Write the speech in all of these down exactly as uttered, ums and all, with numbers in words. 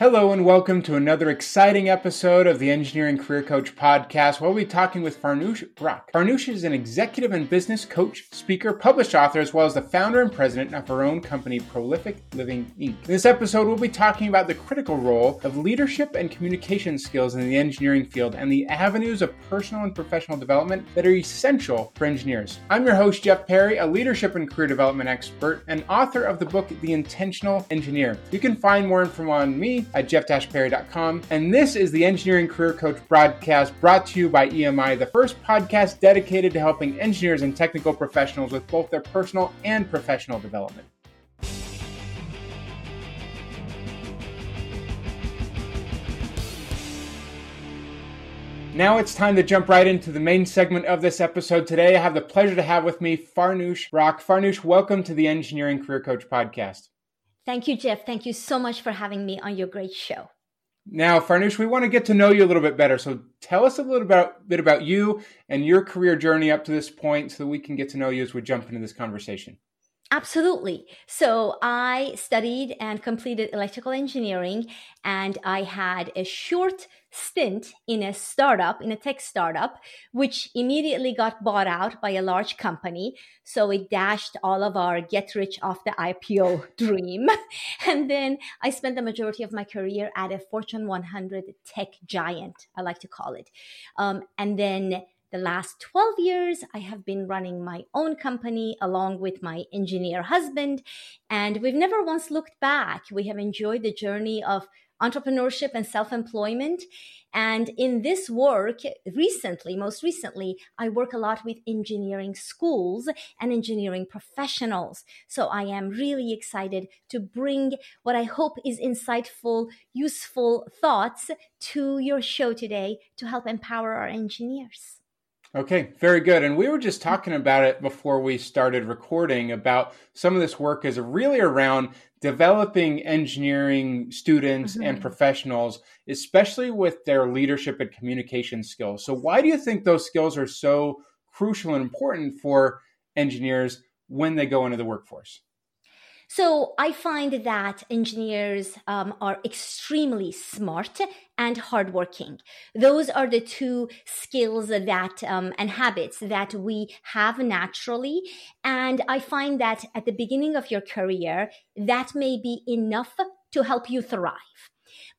Hello and welcome to another exciting episode of the Engineering Career Coach Podcast, where we'll be talking with Farnoosh Brock. Farnoosh is an executive and business coach, speaker, published author, as well as the founder and president of her own company, Prolific Living Incorporated. In this episode, we'll be talking about the critical role of leadership and communication skills in the engineering field and the avenues of personal and professional development that are essential for engineers. I'm your host, Jeff Perry, a leadership and career development expert and author of the book, The Intentional Engineer. You can find more information on me at jeff perry dot com. And this is the Engineering Career Coach broadcast, brought to you by E M I, the first podcast dedicated to helping engineers and technical professionals with both their personal and professional development. Now it's time to jump right into the main segment of this episode. Today, I have the pleasure to have with me Farnoosh Brock. Farnoosh, welcome to the Engineering Career Coach podcast. Thank you, Jeff. Thank you so much for having me on your great show. Now, Farnoosh, we want to get to know you a little bit better. So tell us a little bit about, bit about you and your career journey up to this point so that we can get to know you as we jump into this conversation. Absolutely. So I studied and completed electrical engineering, and I had a short stint in a startup, in a tech startup, which immediately got bought out by a large company. So it dashed all of our get rich off the I P O dream. And then I spent the majority of my career at a Fortune one hundred tech giant, I like to call it. Um, and then the last twelve years, I have been running my own company along with my engineer husband, and we've never once looked back. We have enjoyed the journey of entrepreneurship and self-employment. And in this work, recently, most recently, I work a lot with engineering schools and engineering professionals. So I am really excited to bring what I hope is insightful, useful thoughts to your show today to help empower our engineers. Okay, very good. And we were just talking about it before we started recording about some of this work is really around developing engineering students mm-hmm. and professionals, especially with their leadership and communication skills. So why do you think those skills are so crucial and important for engineers when they go into the workforce? So I find that engineers um, are extremely smart and hardworking. Those are the two skills that um, and habits that we have naturally. And I find that at the beginning of your career, that may be enough to help you thrive.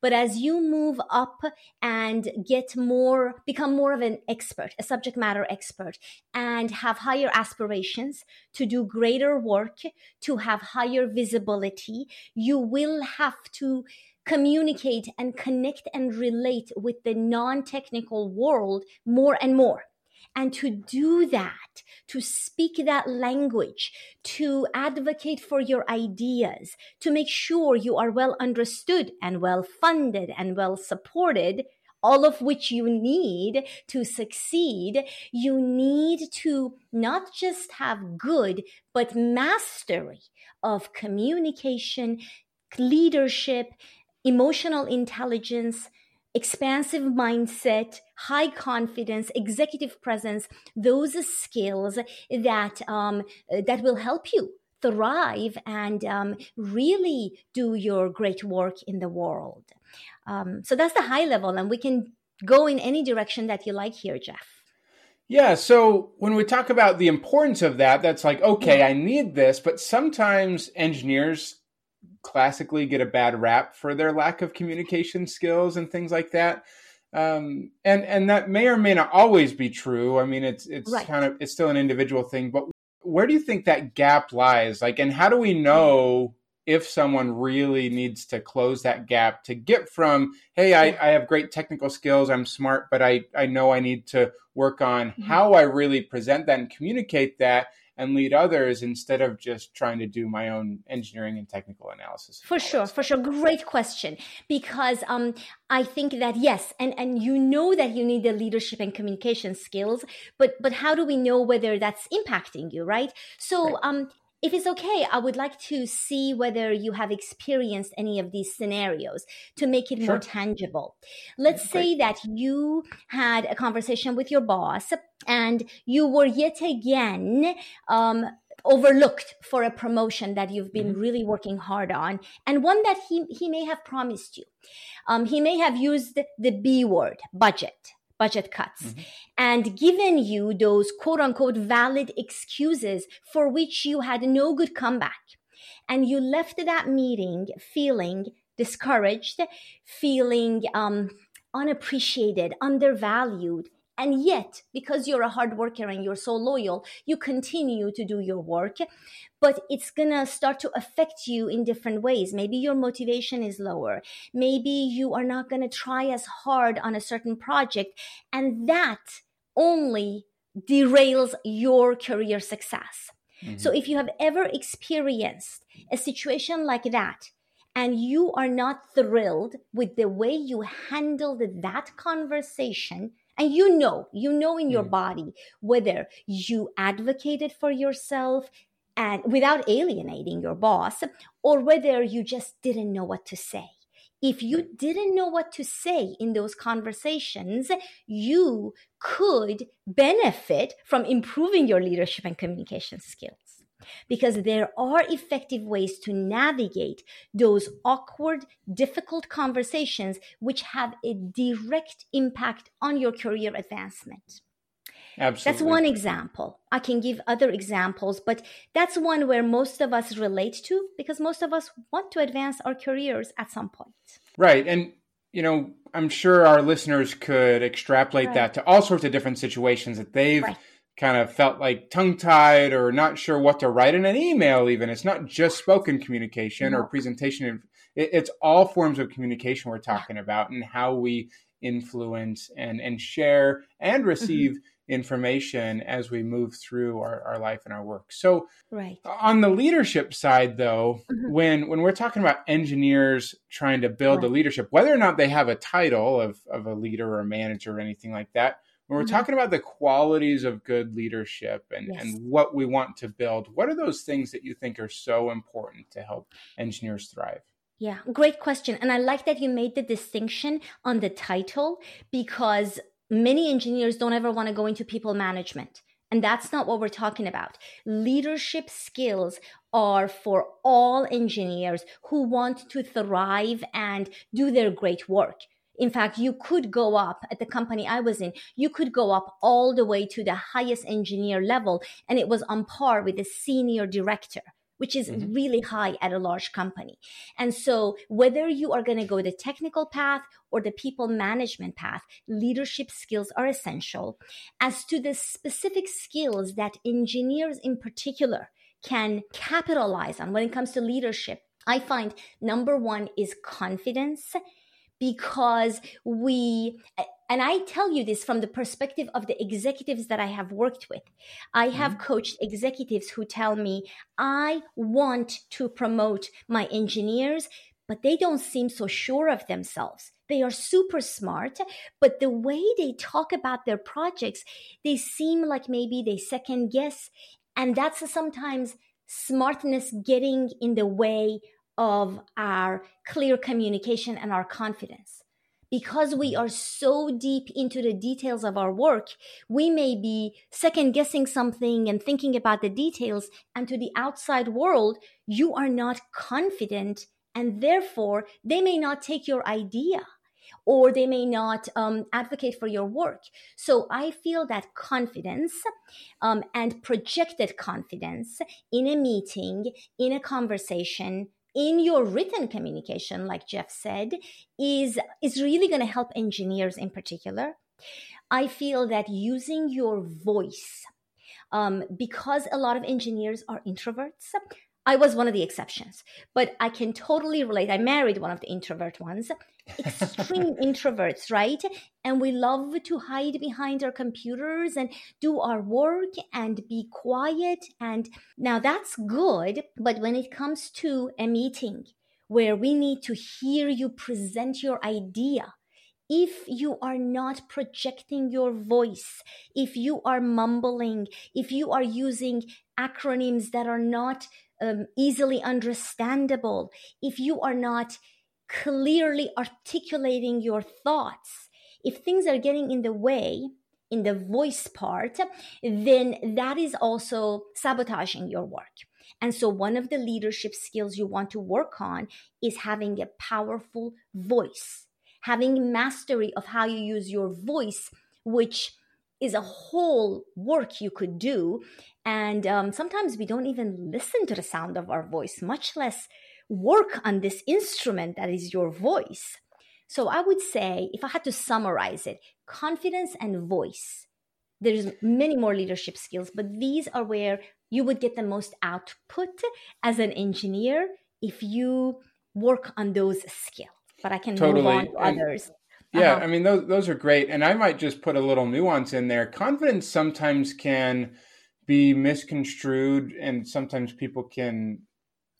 But as you move up and get more, become more of an expert, a subject matter expert, and have higher aspirations to do greater work, to have higher visibility, you will have to communicate and connect and relate with the non-technical world more and more. And to do that, to speak that language, to advocate for your ideas, to make sure you are well understood and well funded and well supported, all of which you need to succeed, you need to not just have good, but mastery of communication, leadership, emotional intelligence, expansive mindset, high confidence, executive presence. Those are skills that um, that will help you thrive and um, really do your great work in the world. Um, so that's the high level, and we can go in any direction that you like here, Jeff. Yeah. So when we talk about the importance of that, that's like, okay, I need this, but sometimes engineers classically get a bad rap for their lack of communication skills and things like that. Um, and, and that may or may not always be true. I mean, it's, it's right. kind of, it's still an individual thing, but where do you think that gap lies? Like, and how do we know if someone really needs to close that gap to get from, hey, I, I have great technical skills, I'm smart, but I, I know I need to work on mm-hmm. how I really present that and communicate that. and lead others instead of just trying to do my own engineering and technical analysis. For sure, for sure. Great question. Because um, I think that, yes, and, and you know that you need the leadership and communication skills, but but how do we know whether that's impacting you, right? So right. Um, if it's okay, I would like to see whether you have experienced any of these scenarios to make it sure. more tangible. Let's That's say great. That you had a conversation with your boss and you were yet again um, overlooked for a promotion that you've been mm-hmm. really working hard on, and one that he, he may have promised you. Um, he may have used the B word, budget. budget cuts, mm-hmm. and given you those quote-unquote valid excuses for which you had no good comeback. And you left that meeting feeling discouraged, feeling um, unappreciated, undervalued. And yet, because you're a hard worker and you're so loyal, you continue to do your work, but it's going to start to affect you in different ways. Maybe your motivation is lower. Maybe you are not going to try as hard on a certain project. And that only derails your career success. Mm-hmm. So if you have ever experienced a situation like that, and you are not thrilled with the way you handled that conversation, and you know, you know in your body whether you advocated for yourself and without alienating your boss, or whether you just didn't know what to say. If you didn't know what to say in those conversations, you could benefit from improving your leadership and communication skills, because there are effective ways to navigate those awkward, difficult conversations which have a direct impact on your career advancement. Absolutely. That's one example. I can give other examples, but that's one where most of us relate to, because most of us want to advance our careers at some point. Right. And, you know, I'm sure our listeners could extrapolate right. that to all sorts of different situations that they've right. kind of felt like tongue-tied or not sure what to write in an email even. It's not just spoken communication or presentation. It's all forms of communication we're talking about, and how we influence and, and share and receive mm-hmm. information as we move through our, our life and our work. So right. on the leadership side, though, mm-hmm. when, when we're talking about engineers trying to build the right. leadership, whether or not they have a title of, of a leader or a manager or anything like that, when we're talking about the qualities of good leadership and, yes. and what we want to build, what are those things that you think are so important to help engineers thrive? Yeah, great question. And I like that you made the distinction on the title, because many engineers don't ever want to go into people management. And that's not what we're talking about. Leadership skills are for all engineers who want to thrive and do their great work. In fact, you could go up at the company I was in, you could go up all the way to the highest engineer level, and it was on par with a senior director, which is mm-hmm. really high at a large company. And so whether you are going to go the technical path or the people management path, leadership skills are essential. As to the specific skills that engineers in particular can capitalize on when it comes to leadership, I find number one is confidence. Because we, and I tell you this from the perspective of the executives that I have worked with. I have mm-hmm. coached executives who tell me, I want to promote my engineers, but they don't seem so sure of themselves. They are super smart, but the way they talk about their projects, they seem like maybe they second guess. And that's sometimes smartness getting in the way of our clear communication and our confidence. Because we are so deep into the details of our work, we may be second guessing something and thinking about the details, and to the outside world, you are not confident, and therefore they may not take your idea, or they may not um, advocate for your work. So I feel that confidence um, and projected confidence in a meeting, in a conversation, in your written communication, like Jeff said, is, is really going to help engineers in particular. I feel that using your voice, um, because a lot of engineers are introverts, I was one of the exceptions, but I can totally relate. I married one of the introvert ones, extreme introverts, right? And we love to hide behind our computers and do our work and be quiet. And now that's good. But when it comes to a meeting where we need to hear you present your idea, if you are not projecting your voice, if you are mumbling, if you are using acronyms that are not Um, easily understandable, if you are not clearly articulating your thoughts, if things are getting in the way, in the voice part, then that is also sabotaging your work. And so one of the leadership skills you want to work on is having a powerful voice, having mastery of how you use your voice, which is a whole work you could do. And um, sometimes we don't even listen to the sound of our voice, much less work on this instrument that is your voice. So I would say, if I had to summarize it, confidence and voice. There's many more leadership skills, but these are where you would get the most output as an engineer if you work on those skills. But I can totally move on to others. Yeah, uh-huh. I mean, those those are great. And I might just put a little nuance in there. Confidence sometimes can be misconstrued, and sometimes people can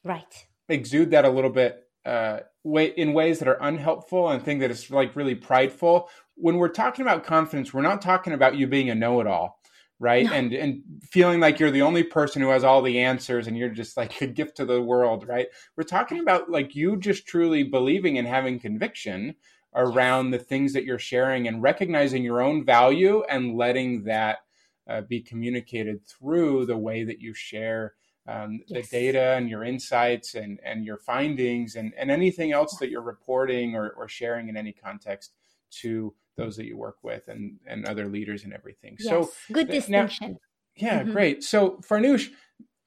right. exude that a little bit uh, way, in ways that are unhelpful and think that it's like really prideful. When we're talking about confidence, we're not talking about you being a know-it-all, right? No. And and feeling like you're the only person who has all the answers and you're just like a gift to the world, right? We're talking about like you just truly believing and having conviction around the things that you're sharing and recognizing your own value and letting that uh, be communicated through the way that you share um, yes. the data and your insights and, and your findings and, and anything else that you're reporting or, or sharing in any context to those that you work with and, and other leaders and everything. Yes. So good th- distinction. Now, yeah, mm-hmm. great. So Farnoosh,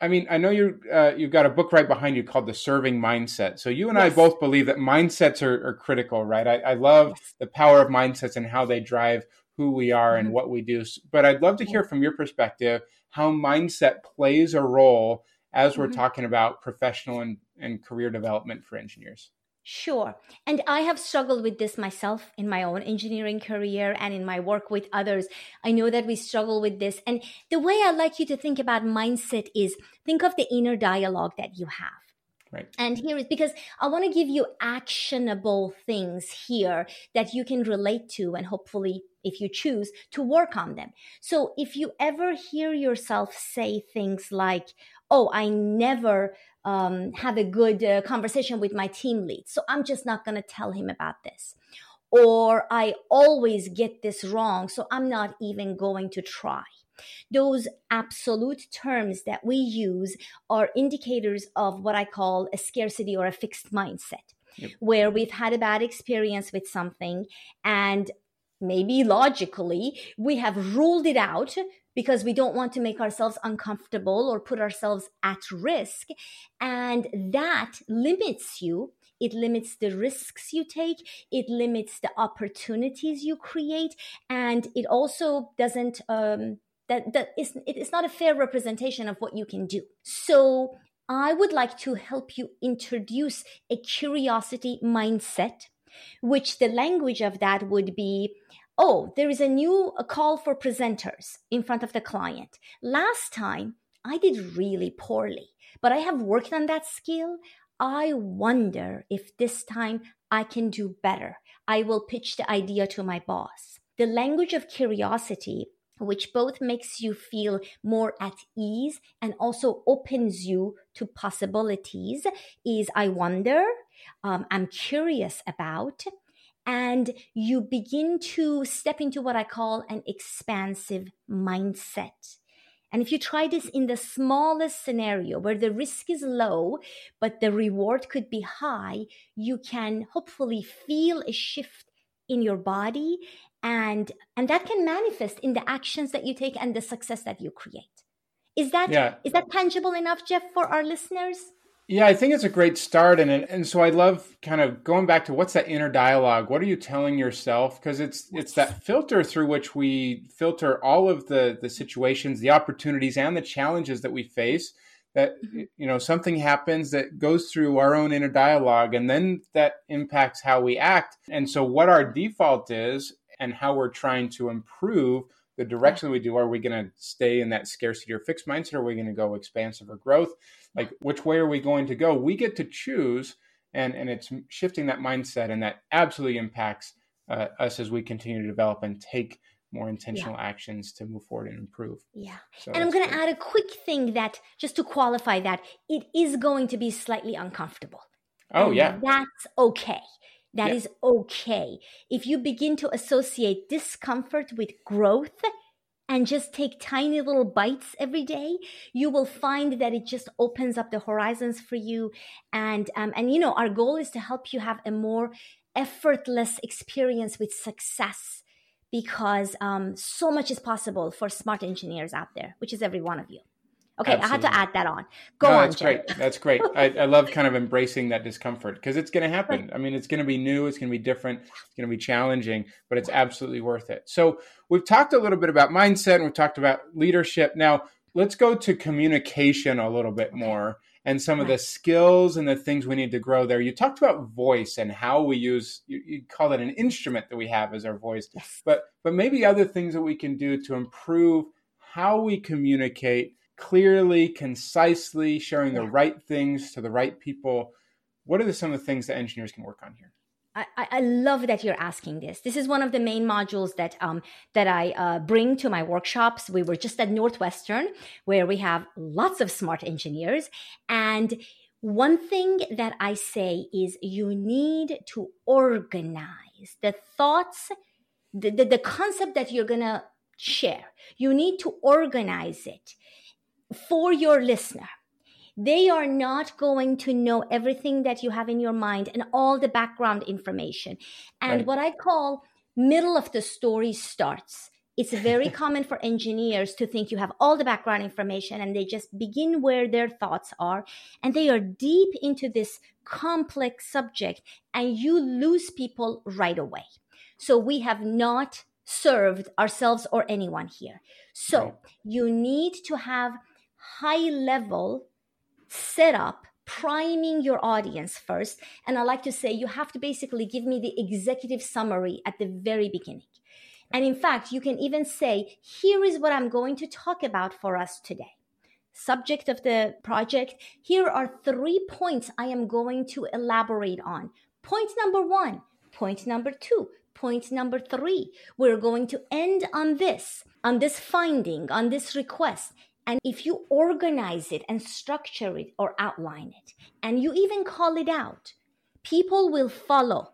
I mean, I know you, uh, you've got a book right behind you called The Serving Mindset. So you and yes. I both believe that mindsets are, are critical, right? I, I love yes. the power of mindsets and how they drive who we are mm-hmm. and what we do. But I'd love to hear from your perspective how mindset plays a role as we're mm-hmm. talking about professional and, and career development for engineers. Sure. And I have struggled with this myself in my own engineering career and in my work with others. I know that we struggle with this. And the way I like you to think about mindset is think of the inner dialogue that you have. Right. And here is because I want to give you actionable things here that you can relate to and hopefully, if you choose, to work on them. So if you ever hear yourself say things like, oh, I never um, have a good uh, conversation with my team lead, so I'm just not going to tell him about this. Or I always get this wrong, so I'm not even going to try. Those absolute terms that we use are indicators of what I call a scarcity or a fixed mindset, yep. where we've had a bad experience with something and maybe logically we have ruled it out because we don't want to make ourselves uncomfortable or put ourselves at risk. And that limits you. It limits the risks you take. It limits the opportunities you create. And it also doesn't... Um, That, that is, it's not a fair representation of what you can do. So I would like to help you introduce a curiosity mindset, which the language of that would be, oh, there is a new a call for presenters in front of the client. Last time I did really poorly, but I have worked on that skill. I wonder if this time I can do better. I will pitch the idea to my boss. The language of curiosity, which both makes you feel more at ease and also opens you to possibilities, is I wonder, um, I'm curious about, and you begin to step into what I call an expansive mindset. And if you try this in the smallest scenario where the risk is low, but the reward could be high, you can hopefully feel a shift in your body, and and that can manifest in the actions that you take and the success that you create. Is that yeah. is that tangible enough, Jeff, for our listeners? Yeah, I think it's a great start. And and so I love kind of going back to what's that inner dialogue? What are you telling yourself? Because it's it's that filter through which we filter all of the, the situations, the opportunities, and the challenges that we face that, you know, something happens that goes through our own inner dialogue, and then that impacts how we act. And so what our default is and how we're trying to improve the direction we do. Are we going to stay in that scarcity or fixed mindset? Or are we going to go expansive or growth? Like, which way are we going to go? We get to choose, and, and it's shifting that mindset, and that absolutely impacts uh, us as we continue to develop and take more intentional yeah. actions to move forward and improve. Yeah. So and I'm going to add a quick thing that, just to qualify that, it is going to be slightly uncomfortable. Oh, and yeah. That's okay. That yeah. is okay. If you begin to associate discomfort with growth and just take tiny little bites every day, you will find that it just opens up the horizons for you. And, um, and you know, our goal is to help you have a more effortless experience with success, because um, so much is possible for smart engineers out there, which is every one of you. Okay, absolutely. I had to add that on. Go no, on, that's Jen. Great. That's great. I, I love kind of embracing that discomfort, because it's going to happen. I mean, it's going to be new. It's going to be different. It's going to be challenging, but it's absolutely worth it. So we've talked a little bit about mindset, and we've talked about leadership. Now, let's go to communication a little bit more, and some of the skills and the things we need to grow there. You talked about voice and how we use, you, you call it an instrument that we have as our voice, yes. but but maybe other things that we can do to improve how we communicate clearly, concisely, sharing yeah. the right things to the right people. What are the, some of the things that engineers can work on here? I, I love that you're asking this. This is one of the main modules that um, that I uh, bring to my workshops. We were just at Northwestern, where we have lots of smart engineers. And one thing that I say is you need to organize the thoughts, the, the, the concept that you're going to share. You need to organize it for your listener. They are not going to know everything that you have in your mind and all the background information. And right. what I call middle of the story starts. It's very common for engineers to think you have all the background information, and they just begin where their thoughts are, and they are deep into this complex subject, and you lose people right away. So we have not served ourselves or anyone here. So right. you need to have high level set up, priming your audience first. And I like to say, you have to basically give me the executive summary at the very beginning. And in fact, you can even say, here is what I'm going to talk about for us today. Subject of the project, here are three points I am going to elaborate on. Point number one, point number two, point number three. We're going to end on this, on this finding, on this request. And if you organize it and structure it or outline it, and you even call it out, people will follow.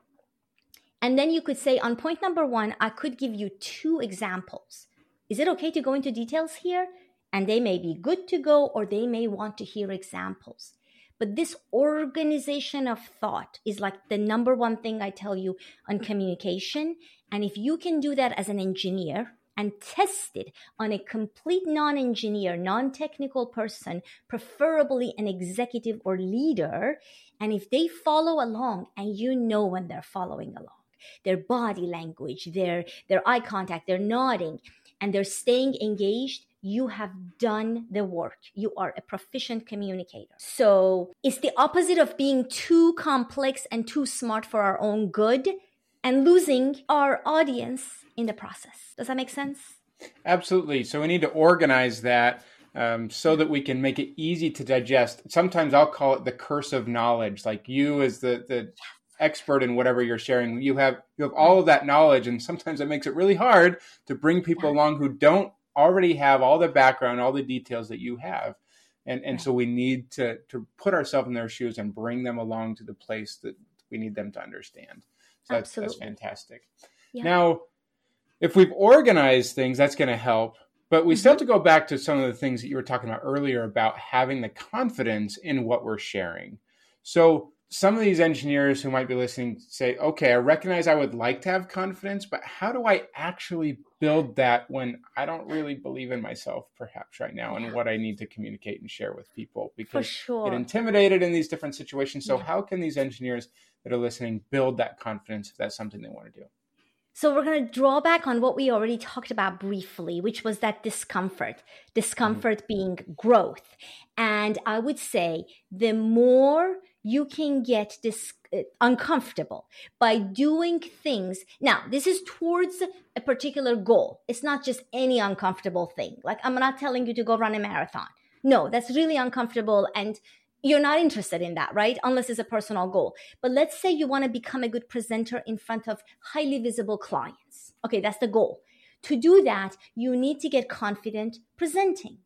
And then you could say, on point number one, I could give you two examples. Is it okay to go into details here? And they may be good to go, or they may want to hear examples. But this organization of thought is like the number one thing I tell you on communication. And if you can do that as an engineer, and tested on a complete non-engineer, non-technical person, preferably an executive or leader. And if they follow along, and you know when they're following along, their body language, their, their eye contact, they're nodding, and they're staying engaged, you have done the work. You are a proficient communicator. So it's the opposite of being too complex and too smart for our own good, and losing our audience in the process. Does that make sense? Absolutely. So we need to organize that um, so that we can make it easy to digest. Sometimes I'll call it the curse of knowledge. Like, you as the, the expert in whatever you're sharing, you have you have all of that knowledge. And sometimes it makes it really hard to bring people yeah. along who don't already have all the background, all the details that you have. And, and right. so we need to, to put ourselves in their shoes and bring them along to the place that we need them to understand. That's, that's fantastic. Yeah. Now, if we've organized things, that's going to help. But we mm-hmm. still have to go back to some of the things that you were talking about earlier about having the confidence in what we're sharing. So some of these engineers who might be listening say, okay, I recognize I would like to have confidence, but how do I actually build that when I don't really believe in myself perhaps right now and yeah. what I need to communicate and share with people? Because For sure. get intimidated in these different situations. So yeah. how can these engineers that are listening build that confidence if that's something they want to do? So we're going to draw back on what we already talked about briefly, which was that discomfort, discomfort mm-hmm. being growth. And I would say the more you can get dis- uncomfortable by doing things. Now, this is towards a particular goal. It's not just any uncomfortable thing. Like, I'm not telling you to go run a marathon. No, that's really uncomfortable. And you're not interested in that, right? Unless it's a personal goal. But let's say you want to become a good presenter in front of highly visible clients. Okay, that's the goal. To do that, you need to get confident presenting.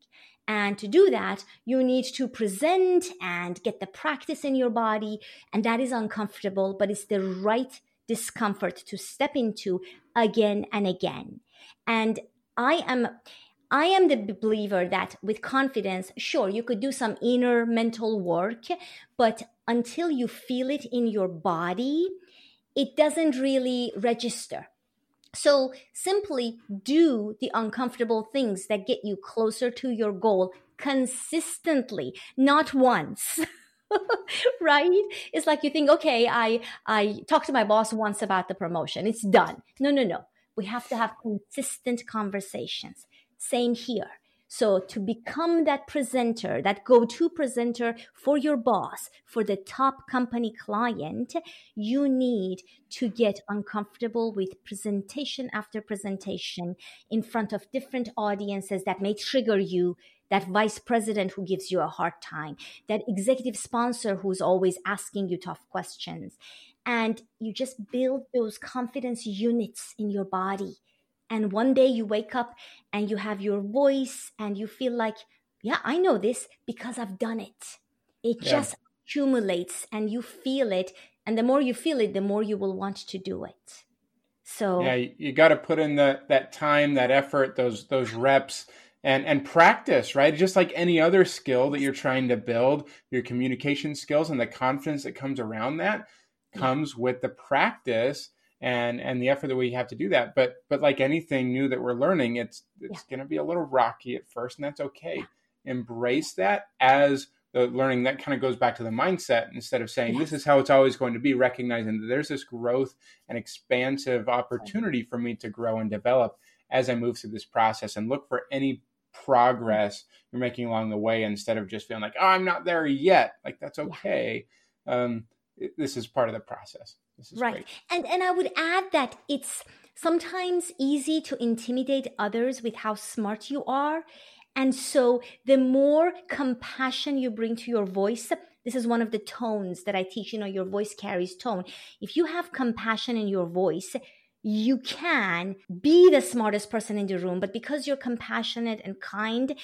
And to do that, you need to present and get the practice in your body. And that is uncomfortable, but it's the right discomfort to step into again and again. And I am... I am the believer that with confidence, sure, you could do some inner mental work, but until you feel it in your body, it doesn't really register. So simply do the uncomfortable things that get you closer to your goal consistently, not once. Right? It's like you think, okay, I, I talked to my boss once about the promotion. It's done. No, no, no. We have to have consistent conversations. Same here. So to become that presenter, that go-to presenter for your boss, for the top company client, you need to get uncomfortable with presentation after presentation in front of different audiences that may trigger you, that vice president who gives you a hard time, that executive sponsor who's always asking you tough questions. And you just build those confidence units in your body. And one day you wake up and you have your voice and you feel like, yeah, I know this because I've done it. It yeah. just accumulates and you feel it. And the more you feel it, the more you will want to do it. So yeah, you, you got to put in the, that time, that effort, those those reps and, and practice, right? Just like any other skill that you're trying to build, your communication skills and the confidence that comes around that comes yeah. with the practice. And and the effort that we have to do that. But but like anything new that we're learning, it's it's yeah. going to be a little rocky at first, and that's okay. Yeah. Embrace that as the learning. That kind of goes back to the mindset instead of saying, yes. this is how it's always going to be, recognizing that there's this growth and expansive opportunity for me to grow and develop as I move through this process and look for any progress you're making along the way instead of just feeling like, oh, I'm not there yet. Like, that's okay. Yeah. Um, it, this is part of the process. Right. Great. And and I would add that it's sometimes easy to intimidate others with how smart you are. And so the more compassion you bring to your voice, this is one of the tones that I teach, you know, your voice carries tone. If you have compassion in your voice, you can be the smartest person in the room, but because you're compassionate and kind,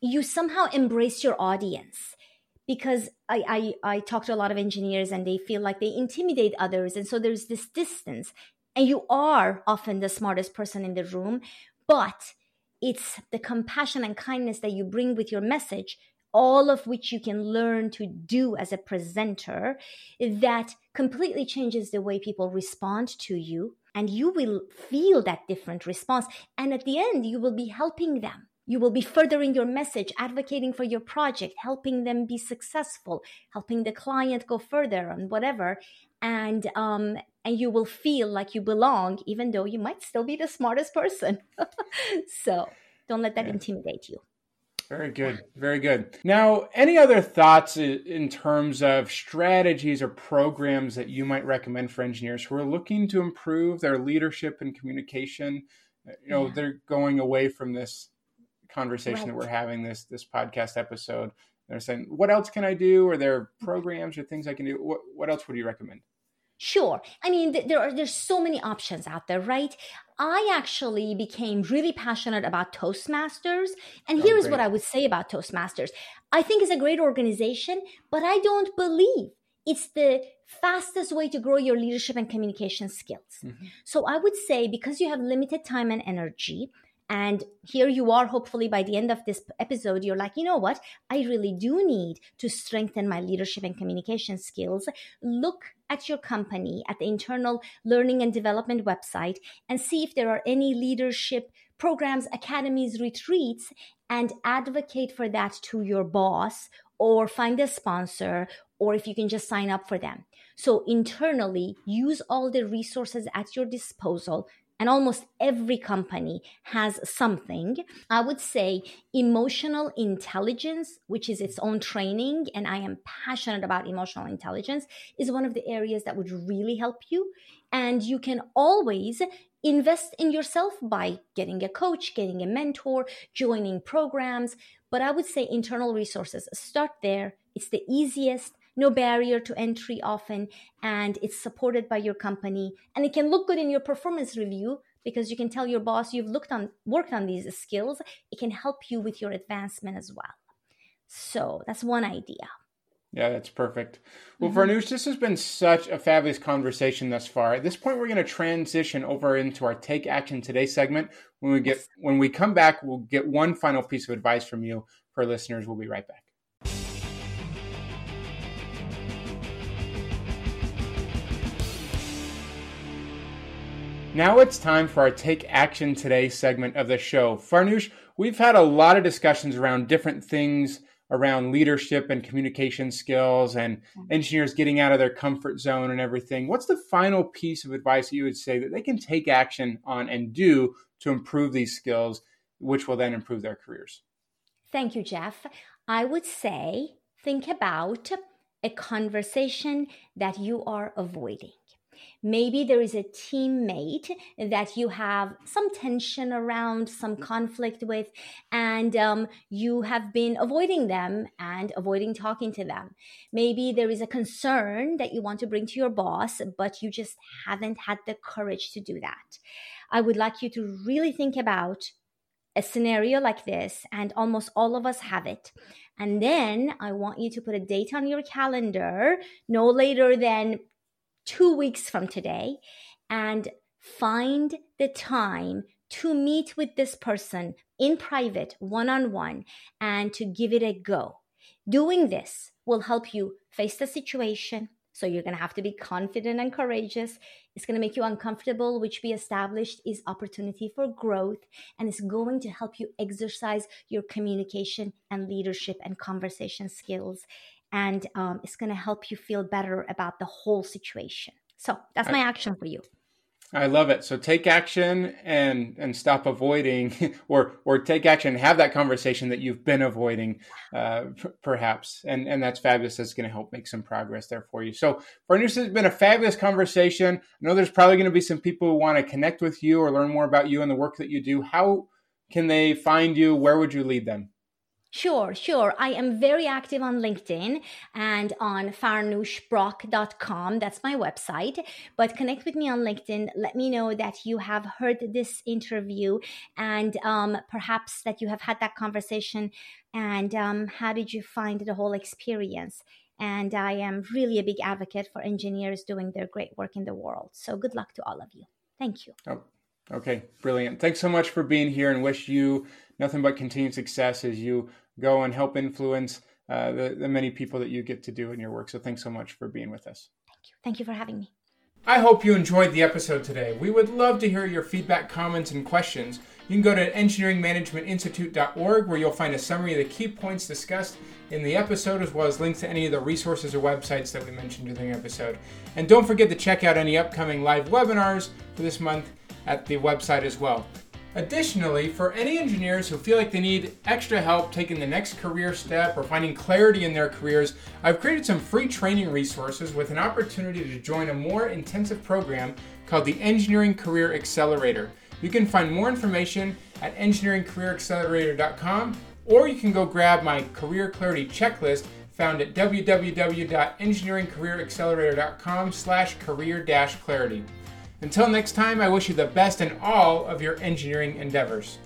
you somehow embrace your audience. Because I, I, I talk to a lot of engineers and they feel like they intimidate others. And so there's this distance. And you are often the smartest person in the room, but it's the compassion and kindness that you bring with your message, all of which you can learn to do as a presenter, that completely changes the way people respond to you. And you will feel that different response. And at the end, you will be helping them. You will be furthering your message, advocating for your project, helping them be successful, helping the client go further and whatever. And um, and you will feel like you belong, even though you might still be the smartest person. So don't let that yeah. intimidate you. Very good. Very good. Now, any other thoughts in terms of strategies or programs that you might recommend for engineers who are looking to improve their leadership and communication? You know, yeah. they're going away from this conversation right. that we're having, this this podcast episode. They're saying, what else can I do? Are there programs or things I can do? What, what else would you recommend? Sure. I mean, there are there's so many options out there, right? I actually became really passionate about Toastmasters. And oh, here's great. What I would say about Toastmasters. I think it's a great organization, but I don't believe it's the fastest way to grow your leadership and communication skills. Mm-hmm. So I would say, because you have limited time and energy, and here you are, hopefully by the end of this episode, you're like, you know what? I really do need to strengthen my leadership and communication skills. Look at your company, at the internal learning and development website, and see if there are any leadership programs, academies, retreats, and advocate for that to your boss, or find a sponsor, or if you can just sign up for them. So internally, use all the resources at your disposal and almost every company has something. I would say emotional intelligence, which is its own training, and I am passionate about emotional intelligence, is one of the areas that would really help you. And you can always invest in yourself by getting a coach, getting a mentor, joining programs. But I would say internal resources, start there. It's the easiest. No barrier to entry often, and it's supported by your company. And it can look good in your performance review because you can tell your boss you've looked on, worked on these skills. It can help you with your advancement as well. So that's one idea. Yeah, that's perfect. Well, mm-hmm. Farnoosh, this has been such a fabulous conversation thus far. At this point, we're going to transition over into our Take Action Today segment. When we get yes. when we come back, we'll get one final piece of advice from you for listeners. We'll be right back. Now it's time for our Take Action Today segment of the show. Farnoosh, we've had a lot of discussions around different things, around leadership and communication skills and engineers getting out of their comfort zone and everything. What's the final piece of advice that you would say that they can take action on and do to improve these skills, which will then improve their careers? Thank you, Jeff. I would say think about a conversation that you are avoiding. Maybe there is a teammate that you have some tension around, some conflict with, and um, you have been avoiding them and avoiding talking to them. Maybe there is a concern that you want to bring to your boss, but you just haven't had the courage to do that. I would like you to really think about a scenario like this, and almost all of us have it. And then I want you to put a date on your calendar, no later than two weeks from today, and find the time to meet with this person in private, one-on-one, and to give it a go. Doing this will help you face the situation. So you're going to have to be confident and courageous. It's going to make you uncomfortable, which we established is opportunity for growth. And it's going to help you exercise your communication and leadership and conversation skills. And um, it's going to help you feel better about the whole situation. So that's my I, action for you. I love it. So take action and and stop avoiding, or or take action and have that conversation that you've been avoiding, uh, p- perhaps. And and that's fabulous. That's going to help make some progress there for you. So Farnoosh, has been a fabulous conversation. I know there's probably going to be some people who want to connect with you or learn more about you and the work that you do. How can they find you? Where would you lead them? Sure, sure. I am very active on LinkedIn and on Farnoosh Brock dot com. That's my website. But connect with me on LinkedIn. Let me know that you have heard this interview and um, perhaps that you have had that conversation. And um, how did you find the whole experience? And I am really a big advocate for engineers doing their great work in the world. So good luck to all of you. Thank you. Oh, okay, brilliant. Thanks so much for being here, and wish you nothing but continued success as you go and help influence uh, the, the many people that you get to do in your work. So thanks so much for being with us. Thank you. Thank you for having me. I hope you enjoyed the episode today. We would love to hear your feedback, comments, and questions. You can go to engineering management institute dot org, where you'll find a summary of the key points discussed in the episode, as well as links to any of the resources or websites that we mentioned during the episode. And don't forget to check out any upcoming live webinars for this month at the website as well. Additionally, for any engineers who feel like they need extra help taking the next career step or finding clarity in their careers, I've created some free training resources with an opportunity to join a more intensive program called the Engineering Career Accelerator. You can find more information at engineering career accelerator dot com, or you can go grab my Career Clarity Checklist found at www dot engineering career accelerator dot com slash career dash clarity. Until next time, I wish you the best in all of your engineering endeavors.